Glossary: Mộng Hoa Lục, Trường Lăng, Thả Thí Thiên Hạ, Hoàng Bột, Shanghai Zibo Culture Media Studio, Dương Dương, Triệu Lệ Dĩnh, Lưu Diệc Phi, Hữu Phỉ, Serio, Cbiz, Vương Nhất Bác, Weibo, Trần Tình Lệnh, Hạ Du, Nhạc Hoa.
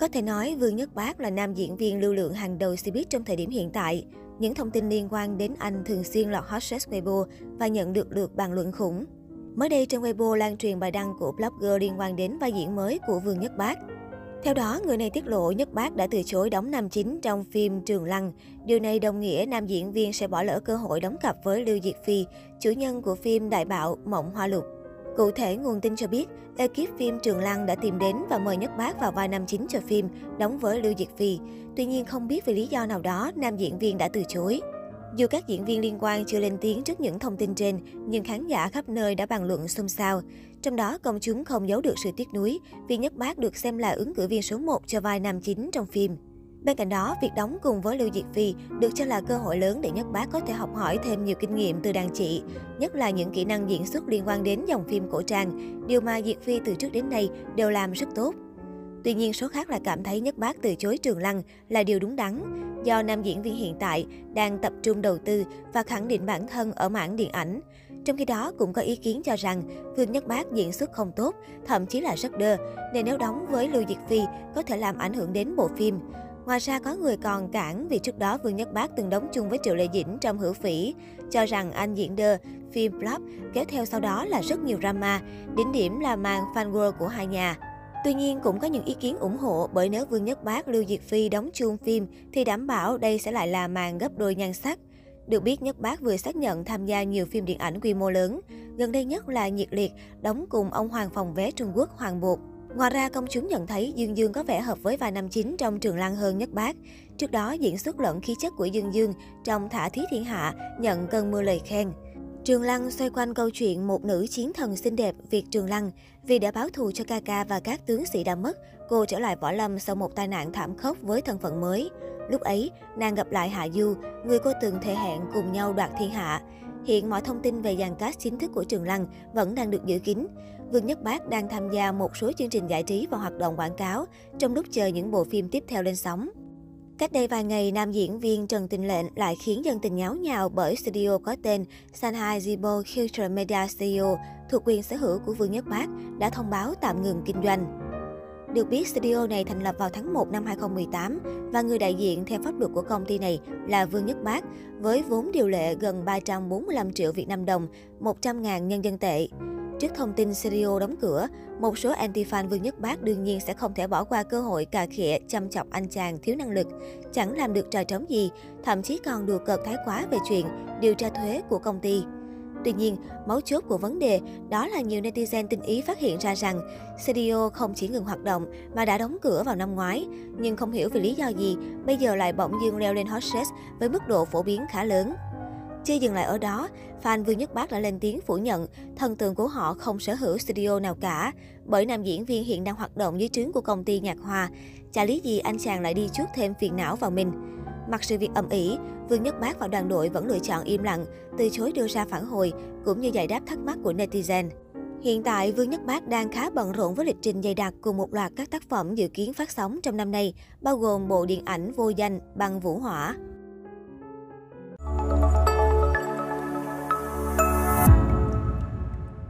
Có thể nói, Vương Nhất Bác là nam diễn viên lưu lượng hàng đầu Cbiz trong thời điểm hiện tại. Những thông tin liên quan đến anh thường xuyên lọt hot search Weibo và nhận được lượt bàn luận khủng. Mới đây trên Weibo lan truyền bài đăng của blogger liên quan đến vai diễn mới của Vương Nhất Bác. Theo đó, người này tiết lộ Nhất Bác đã từ chối đóng nam chính trong phim Trường Lăng. Điều này đồng nghĩa nam diễn viên sẽ bỏ lỡ cơ hội đóng cặp với Lưu Diệc Phi, chủ nhân của phim đại bạo Mộng Hoa Lục. Cụ thể, nguồn tin cho biết, ekip phim Trường Lăng đã tìm đến và mời Nhất Bác vào vai nam chính cho phim, đóng với Lưu Diệc Phi. Tuy nhiên, không biết vì lý do nào đó, nam diễn viên đã từ chối. Dù các diễn viên liên quan chưa lên tiếng trước những thông tin trên, nhưng khán giả khắp nơi đã bàn luận xôn xao. Trong đó, công chúng không giấu được sự tiếc nuối vì Nhất Bác được xem là ứng cử viên số 1 cho vai nam chính trong phim. Bên cạnh đó, việc đóng cùng với Lưu Diệc Phi được cho là cơ hội lớn để Nhất Bác có thể học hỏi thêm nhiều kinh nghiệm từ đàn chị, nhất là những kỹ năng diễn xuất liên quan đến dòng phim cổ trang, điều mà Diệc Phi từ trước đến nay đều làm rất tốt. Tuy nhiên, số khác là cảm thấy Nhất Bác từ chối Trường Lăng là điều đúng đắn, do nam diễn viên hiện tại đang tập trung đầu tư và khẳng định bản thân ở mảng điện ảnh. Trong khi đó, cũng có ý kiến cho rằng Vương Nhất Bác diễn xuất không tốt, thậm chí là rất đơ, nên nếu đóng với Lưu Diệc Phi có thể làm ảnh hưởng đến bộ phim. Ngoài ra, có người còn cản vì trước đó Vương Nhất Bác từng đóng chung với Triệu Lệ Dĩnh trong Hữu Phỉ, cho rằng anh diễn đơ, phim flop, kéo theo sau đó là rất nhiều drama, đỉnh điểm là màn fanworld của hai nhà. Tuy nhiên, cũng có những ý kiến ủng hộ bởi nếu Vương Nhất Bác, Lưu Diệc Phi đóng chung phim thì đảm bảo đây sẽ lại là màn gấp đôi nhan sắc. Được biết, Nhất Bác vừa xác nhận tham gia nhiều phim điện ảnh quy mô lớn, gần đây nhất là Nhiệt Liệt, đóng cùng ông hoàng phòng vé Trung Quốc Hoàng Bột. Ngoài ra, công chúng nhận thấy Dương Dương có vẻ hợp với vai nam chính trong Trường Lăng hơn Nhất Bác. Trước đó, diễn xuất lẫn khí chất của Dương Dương trong Thả Thí Thiên Hạ nhận cơn mưa lời khen. Trường Lăng xoay quanh câu chuyện một nữ chiến thần xinh đẹp Việt Trường Lăng. Vì đã báo thù cho ca ca và các tướng sĩ đã mất, cô trở lại võ lâm sau một tai nạn thảm khốc với thân phận mới. Lúc ấy, nàng gặp lại Hạ Du, người cô từng thề hẹn cùng nhau đoạt thiên hạ. Hiện mọi thông tin về dàn cast chính thức của Trường Lăng vẫn đang được giữ kín. Vương Nhất Bác đang tham gia một số chương trình giải trí và hoạt động quảng cáo trong lúc chờ những bộ phim tiếp theo lên sóng. Cách đây vài ngày, nam diễn viên Trần Tình Lệnh lại khiến dân tình nháo nhào bởi studio có tên Shanghai Zibo Culture Media Studio thuộc quyền sở hữu của Vương Nhất Bác đã thông báo tạm ngừng kinh doanh. Được biết, studio này thành lập vào tháng 1 năm 2018 và người đại diện theo pháp luật của công ty này là Vương Nhất Bác với vốn điều lệ gần 345 triệu Việt Nam đồng, 100.000 nhân dân tệ. Trước thông tin Serio đóng cửa, một số anti-fan Vương Nhất Bác đương nhiên sẽ không thể bỏ qua cơ hội cà khịa chăm chọc anh chàng thiếu năng lực, chẳng làm được trò trống gì, thậm chí còn đùa cợt thái quá về chuyện điều tra thuế của công ty. Tuy nhiên, mấu chốt của vấn đề đó là nhiều netizen tinh ý phát hiện ra rằng Serio không chỉ ngừng hoạt động mà đã đóng cửa vào năm ngoái, nhưng không hiểu vì lý do gì bây giờ lại bỗng dưng leo lên hot search với mức độ phổ biến khá lớn. Chưa dừng lại ở đó, fan Vương Nhất Bác đã lên tiếng phủ nhận thần tượng của họ không sở hữu studio nào cả, bởi nam diễn viên hiện đang hoạt động dưới trướng của công ty Nhạc Hoa. Chả lý gì anh chàng lại đi chuốc thêm phiền não vào mình. Mặc sự việc ầm ĩ, Vương Nhất Bác và đoàn đội vẫn lựa chọn im lặng, từ chối đưa ra phản hồi cũng như giải đáp thắc mắc của netizen. Hiện tại, Vương Nhất Bác đang khá bận rộn với lịch trình dày đặc cùng một loạt các tác phẩm dự kiến phát sóng trong năm nay, bao gồm bộ điện ảnh Vô Danh Bằng Vũ Hỏa.